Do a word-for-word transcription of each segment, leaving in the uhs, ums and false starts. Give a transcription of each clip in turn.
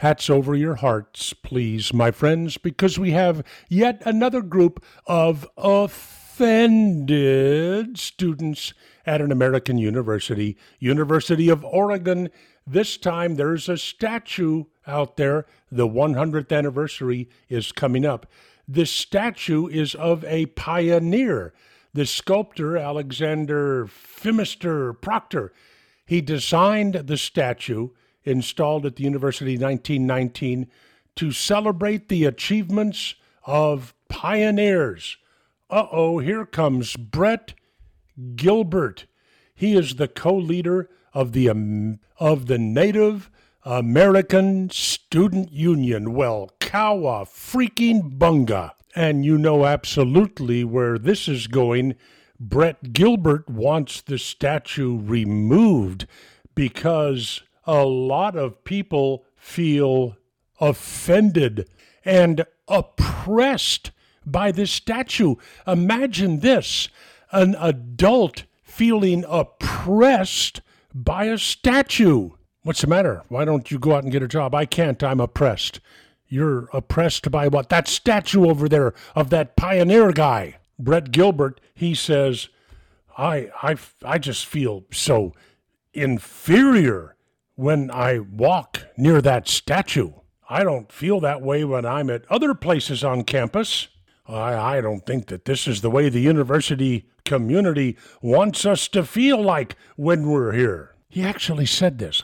Hats over your hearts, please, my friends, because we have yet another group of offended students at an American university, University of Oregon. This time there's a statue out there. The one hundredth anniversary is coming up. This statue is of a pioneer, the sculptor Alexander Phimister Proctor. He designed the statue installed at the university in nineteen nineteen to celebrate the achievements of pioneers. Uh-oh, here comes Brett Gilbert. He is the co-leader of the um, of the Native American Student Union. Well, cowa freaking bunga. And you know absolutely where this is going. Brett Gilbert wants the statue removed because a lot of people feel offended and oppressed by this statue. Imagine this, an adult feeling oppressed by a statue. What's the matter? Why don't you go out and get a job? I can't. I'm oppressed. You're oppressed by what? That statue over there of that pioneer guy. Brett Gilbert, he says, I, I, I just feel so inferior when I walk near that statue. I don't feel that way when I'm at other places on campus. I, I don't think that this is the way the university community wants us to feel like when we're here. He actually said this.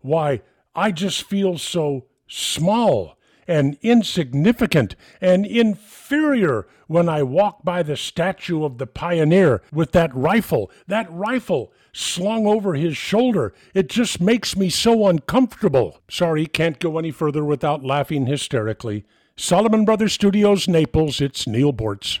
Why, I just feel so small and insignificant and inferior when I walk by the statue of the pioneer with that rifle, that rifle slung over his shoulder. It just makes me so uncomfortable. Sorry, can't go any further without laughing hysterically. Solomon Brothers Studios, Naples, it's Neil Bortz.